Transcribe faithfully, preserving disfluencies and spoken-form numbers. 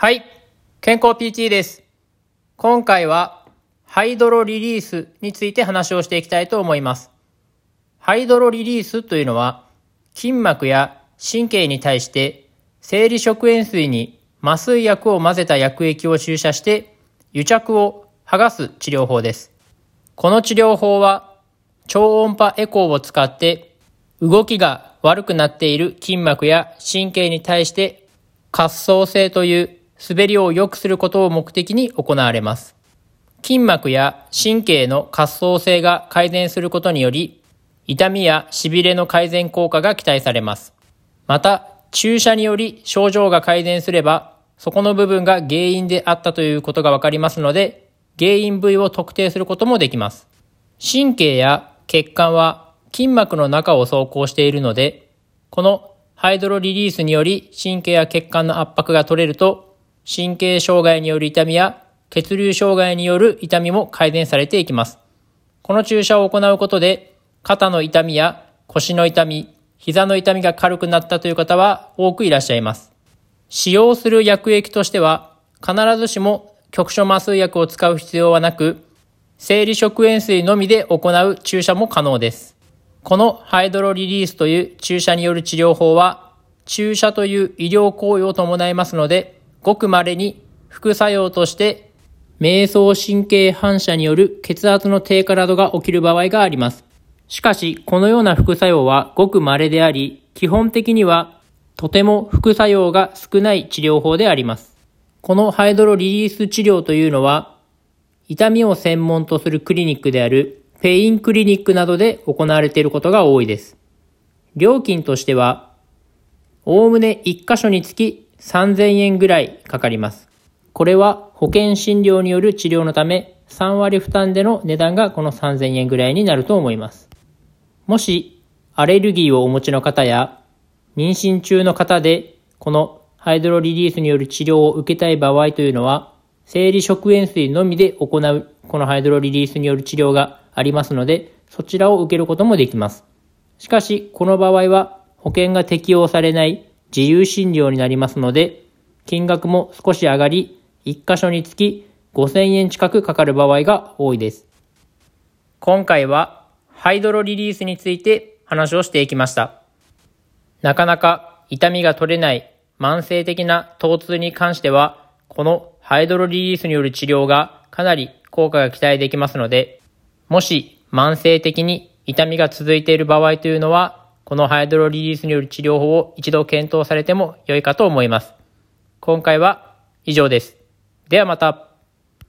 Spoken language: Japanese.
はい、健康 ピーティー です。今回はハイドロリリースについて話をしていきたいと思います。ハイドロリリースというのは、筋膜や神経に対して生理食塩水に麻酔薬を混ぜた薬液を注射して癒着を剥がす治療法です。この治療法は超音波エコーを使って動きが悪くなっている筋膜や神経に対して滑走性という滑りを良くすることを目的に行われます。筋膜や神経の滑走性が改善することにより、痛みや痺れの改善効果が期待されます。また、注射により症状が改善すれば、そこの部分が原因であったということがわかりますので、原因部位を特定することもできます。神経や血管は筋膜の中を走行しているので、このハイドロリリースにより神経や血管の圧迫が取れると、神経障害による痛みや血流障害による痛みも改善されていきます。この注射を行うことで、肩の痛みや腰の痛み、膝の痛みが軽くなったという方は多くいらっしゃいます。使用する薬液としては、必ずしも局所麻酔薬を使う必要はなく、生理食塩水のみで行う注射も可能です。このハイドロリリースという注射による治療法は、注射という医療行為を伴いますので、ごく稀に副作用として迷走神経反射による血圧の低下などが起きる場合があります。しかし、このような副作用はごく稀であり、基本的にはとても副作用が少ない治療法であります。このハイドロリリース治療というのは、痛みを専門とするクリニックであるペインクリニックなどで行われていることが多いです。料金としては、おおむねいっ箇所につきさんぜんえんぐらいかかります。これは保険診療による治療のため、さんわり負担での値段がこのさんぜんえんぐらいになると思います。もし、アレルギーをお持ちの方や、妊娠中の方で、このハイドロリリースによる治療を受けたい場合というのは、生理食塩水のみで行う、このハイドロリリースによる治療がありますので、そちらを受けることもできます。しかし、この場合は保険が適用されない、自由診療になりますので、金額も少し上がり、いっ箇所につきごせんえん近くかかる場合が多いです。今回はハイドロリリースについて話をしていきました。なかなか痛みが取れない慢性的な疼痛に関しては、このハイドロリリースによる治療がかなり効果が期待できますので、もし慢性的に痛みが続いている場合というのは、このハイドロリリースによる治療法を一度検討されても良いかと思います。今回は以上です。ではまた。